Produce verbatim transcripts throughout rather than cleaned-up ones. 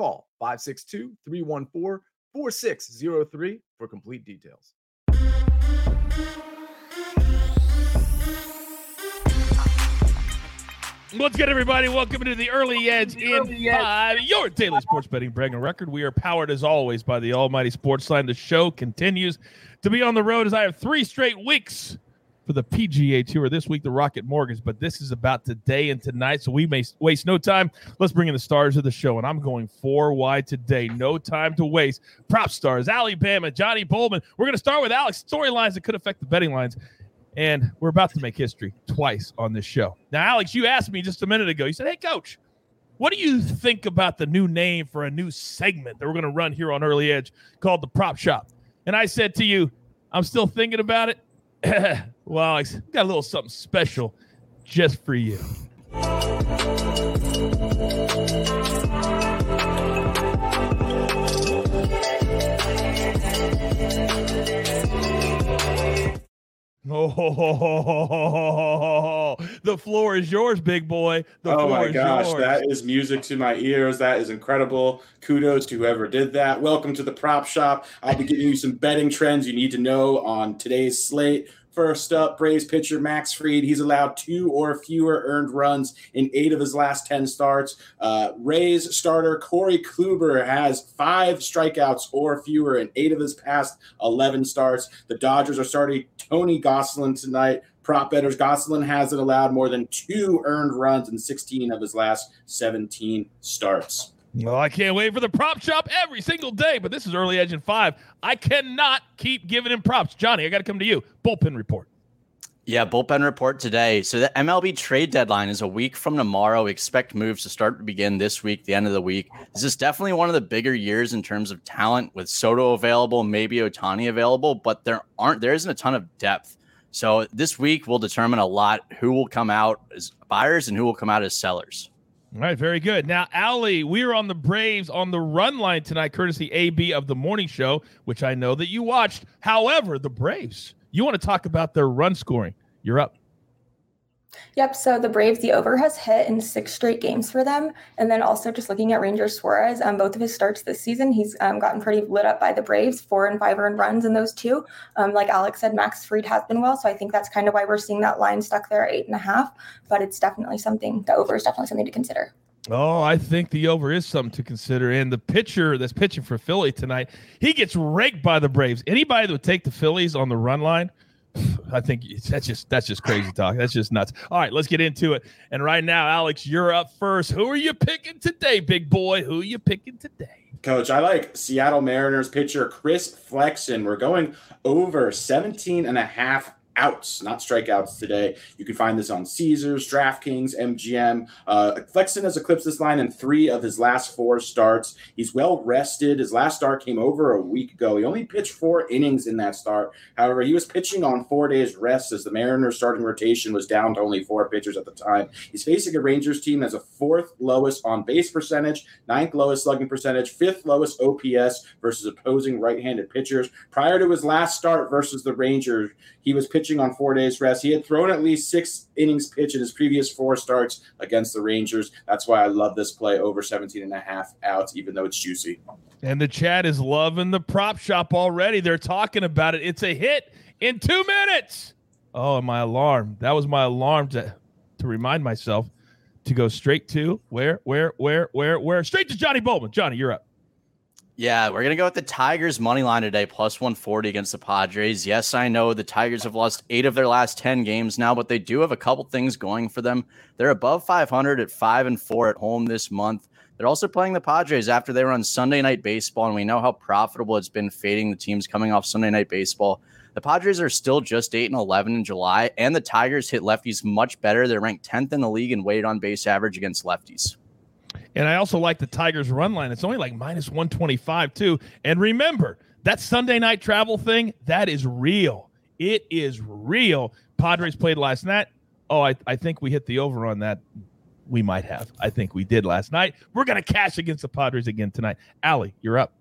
Call five six two, three one four, four six zero three for complete details. What's good, everybody? Welcome to the Early Edge in five, your daily sports betting bragging record. We are powered, as always, by the almighty Sportsline. The show continues to be on the road as I have three straight weeks for the P G A Tour. This week, the Rocket Mortgage, but this is about today and tonight, so we may waste no time. Let's bring in the stars of the show, and I'm going four wide today. No time to waste. Prop stars, Allie O'Neill, Johnny Bollman. We're going to start with Alex. Storylines that could affect the betting lines, and we're about to make history twice on this show. Now, Alex, you asked me just a minute ago. You said, hey, Coach, what do you think about the new name for a new segment that we're going to run here on Early Edge called the Prop Shop? And I said to you, I'm still thinking about it. Well, Alex, I've got a little something special just for you. Oh, the floor is yours, big boy. The oh, my gosh. Yours. That is music to my ears. That is incredible. Kudos to whoever did that. Welcome to the Prop Shop. I'll be giving you some betting trends you need to know on today's slate. First up, Braves pitcher Max Fried. He's allowed two or fewer earned runs in eight of his last ten starts. Uh, Rays starter Corey Kluber has five strikeouts or fewer in eight of his past eleven starts. The Dodgers are starting Tony Gosselin tonight. Prop bettors, Gosselin hasn't allowed more than two earned runs in sixteen of his last seventeen starts. Well, I can't wait for the Prop Shop every single day, but this is Early Edge in five. I cannot keep giving him props. Johnny, I got to come to you. Bullpen report. Yeah, bullpen report today. So the M L B trade deadline is a week from tomorrow. We expect moves to start to begin this week, the end of the week. This is definitely one of the bigger years in terms of talent, with Soto available, maybe Ohtani available, but there aren't, there isn't a ton of depth. So this week will determine a lot who will come out as buyers and who will come out as sellers. All right, very good. Now, Allie, we're on the Braves on the run line tonight, courtesy A B of the morning show, which I know that you watched. However, the Braves, you want to talk about their run scoring. You're up. Yep, so the Braves, the over has hit in six straight games for them. And then also just looking at Ranger Suarez, um, both of his starts this season, he's um, gotten pretty lit up by the Braves, four and five earned runs in those two. Um, like Alex said, Max Fried has been well, so I think that's kind of why we're seeing that line stuck there at eight and a half. But it's definitely something, the over is definitely something to consider. Oh, I think the over is something to consider. And the pitcher that's pitching for Philly tonight, he gets raked by the Braves. Anybody that would take the Phillies on the run line, I think that's just that's just crazy talk. That's just nuts. All right, let's get into it. And right now, Alex, you're up first. Who are you picking today, big boy? Who are you picking today? Coach, I like Seattle Mariners pitcher Chris Flexen. We're going over seventeen and a half outs, not strikeouts today. You can find this on Caesars, DraftKings, M G M. Uh, Flexen has eclipsed this line in three of his last four starts. He's well rested. His last start came over a week ago. He only pitched four innings in that start. However, he was pitching on four days rest as the Mariners starting rotation was down to only four pitchers at the time. He's facing a Rangers team that's a fourth lowest on base percentage, ninth lowest slugging percentage, fifth lowest O P S versus opposing right-handed pitchers. Prior to his last start versus the Rangers, he was pitching on four days rest. He had thrown at least six innings pitch in his previous four starts against the Rangers. That's why I love this play over seventeen and a half outs, even though it's juicy. And the chat is loving the Prop Shop already. They're talking about it. It's a hit in two minutes. Oh, my alarm. That was my alarm to, to remind myself to go straight to where, where, where, where, where, straight to Johnny Bollman. Johnny, you're up. Yeah, we're going to go with the Tigers' money line today, plus one forty against the Padres. Yes, I know the Tigers have lost eight of their last ten games now, but they do have a couple things going for them. They're above five hundred at five and four at home this month. They're also playing the Padres after they were on Sunday Night Baseball, and we know how profitable it's been fading the teams coming off Sunday Night Baseball. The Padres are still just eight and eleven in July, and the Tigers hit lefties much better. They're ranked tenth in the league in weighted on base average against lefties. And I also like the Tigers run line. It's only like minus one twenty-five, too. And remember, that Sunday night travel thing, that is real. It is real. Padres played last night. Oh, I, I think we hit the over on that. We might have. I think we did last night. We're going to cash against the Padres again tonight. Allie, you're up.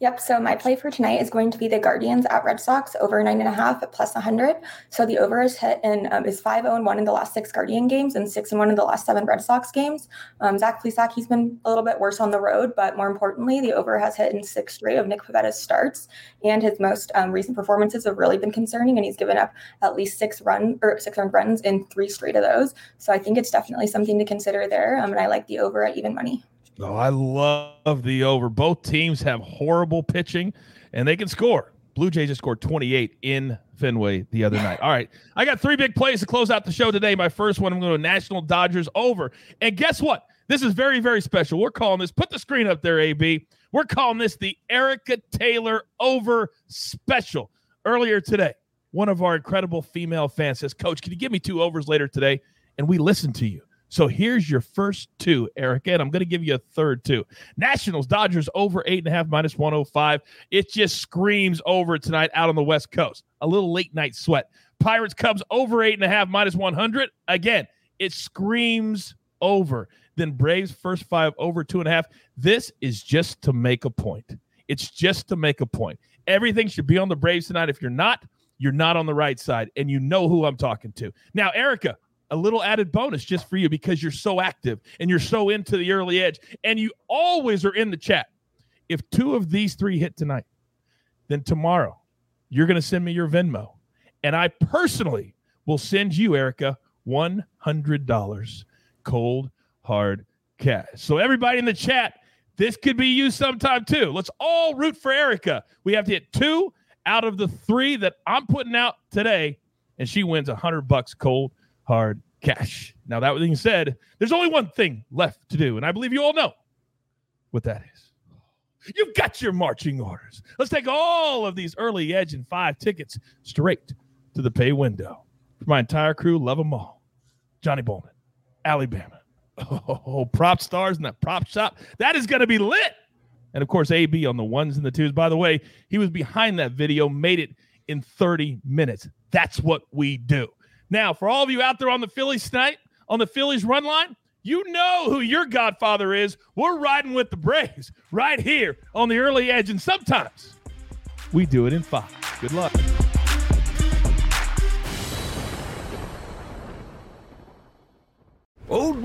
Yep. So my play for tonight is going to be the Guardians at Red Sox over nine and a half at plus one hundred. So the over is hit and um, is five oh one in the last six Guardian games and six and one in the last seven Red Sox games. Um, Zach Plesak, he's been a little bit worse on the road, but more importantly, the over has hit in six straight of Nick Pavetta's starts, and his most um, recent performances have really been concerning, and he's given up at least six run or six earned runs in three straight of those. So I think it's definitely something to consider there, um, and I like the over at even money. Oh, I love the over. Both teams have horrible pitching, and they can score. Blue Jays just scored twenty-eight in Fenway the other night. All right, I got three big plays to close out the show today. My first one, I'm going to National Dodgers over. And guess what? This is very, very special. We're calling this. Put the screen up there, A B. We're calling this the Erica Taylor over special. Earlier today, one of our incredible female fans says, Coach, can you give me two overs later today? And we listen to you. So here's your first two, Eric, and I'm going to give you a third, too. Nationals, Dodgers over eight and a half, minus one oh five. It just screams over tonight out on the West Coast. A little late night sweat. Pirates, Cubs over eight and a half, minus one hundred. Again, it screams over. Then Braves, first five over two and a half. This is just to make a point. It's just to make a point. Everything should be on the Braves tonight. If you're not, you're not on the right side, and you know who I'm talking to. Now, Erica, a little added bonus just for you because you're so active and you're so into the early edge and you always are in the chat. If two of these three hit tonight, then tomorrow you're going to send me your Venmo. And I personally will send you, Erica, one hundred dollars cold, hard cash. So everybody in the chat, this could be you sometime too. Let's all root for Erica. We have to hit two out of the three that I'm putting out today. And she wins a hundred bucks cold, hard cash. Now, that being said, there's only one thing left to do, and I believe you all know what that is. You've got your marching orders. Let's take all of these early edge and five tickets straight to the pay window. For my entire crew, love them all. Johnny Bollman, Alabama. Oh, prop stars in that prop shop. That is going to be lit. And, of course, A B on the ones and the twos. By the way, he was behind that video, made it in thirty minutes. That's what we do. Now, for all of you out there on the Phillies tonight, on the Phillies run line, you know who your godfather is. We're riding with the Braves right here on the early edge, and sometimes we do it in five. Good luck. Old